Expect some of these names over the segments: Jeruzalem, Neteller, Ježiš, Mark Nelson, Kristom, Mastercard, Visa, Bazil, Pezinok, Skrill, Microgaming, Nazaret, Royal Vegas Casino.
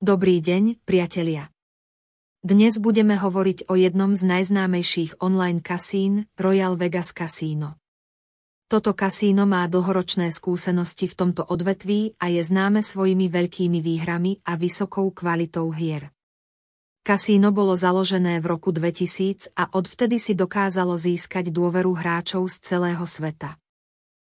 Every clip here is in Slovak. Dobrý deň, priatelia. Dnes budeme hovoriť o jednom z najznámejších online kasín, Royal Vegas Casino. Toto kasíno má dlhoročné skúsenosti v tomto odvetví a je známe svojimi veľkými výhrami a vysokou kvalitou hier. Kasíno bolo založené v roku 2000 a odvtedy si dokázalo získať dôveru hráčov z celého sveta.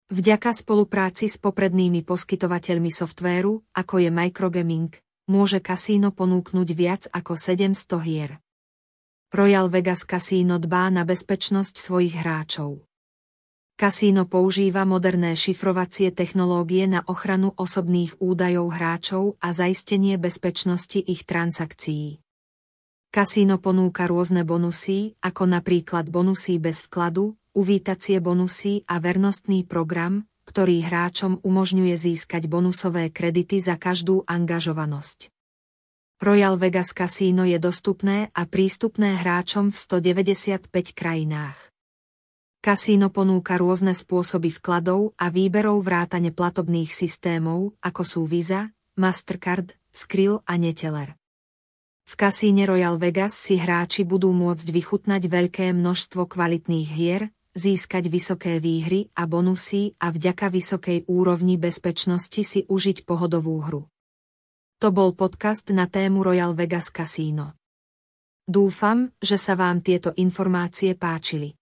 Vďaka spolupráci s poprednými poskytovateľmi softvéru, ako je Microgaming, môže kasíno ponúknuť viac ako 700 hier. Royal Vegas Casino dbá na bezpečnosť svojich hráčov. Kasíno používa moderné šifrovacie technológie na ochranu osobných údajov hráčov a zaistenie bezpečnosti ich transakcií. Kasíno ponúka rôzne bonusy, ako napríklad bonusy bez vkladu, uvítacie bonusy a vernostný program, ktorý hráčom umožňuje získať bonusové kredity za každú angažovanosť. Royal Vegas Casino je dostupné a prístupné hráčom v 195 krajinách. Kasíno ponúka rôzne spôsoby vkladov a výberov vrátane platobných systémov, ako sú Visa, Mastercard, Skrill a Neteller. V kasíne Royal Vegas si hráči budú môcť vychutnať veľké množstvo kvalitných hier, získať vysoké výhry a bonusy a vďaka vysokej úrovni bezpečnosti si užiť pohodovú hru. To bol podcast na tému Royal Vegas Casino. Dúfam, že sa vám tieto informácie páčili.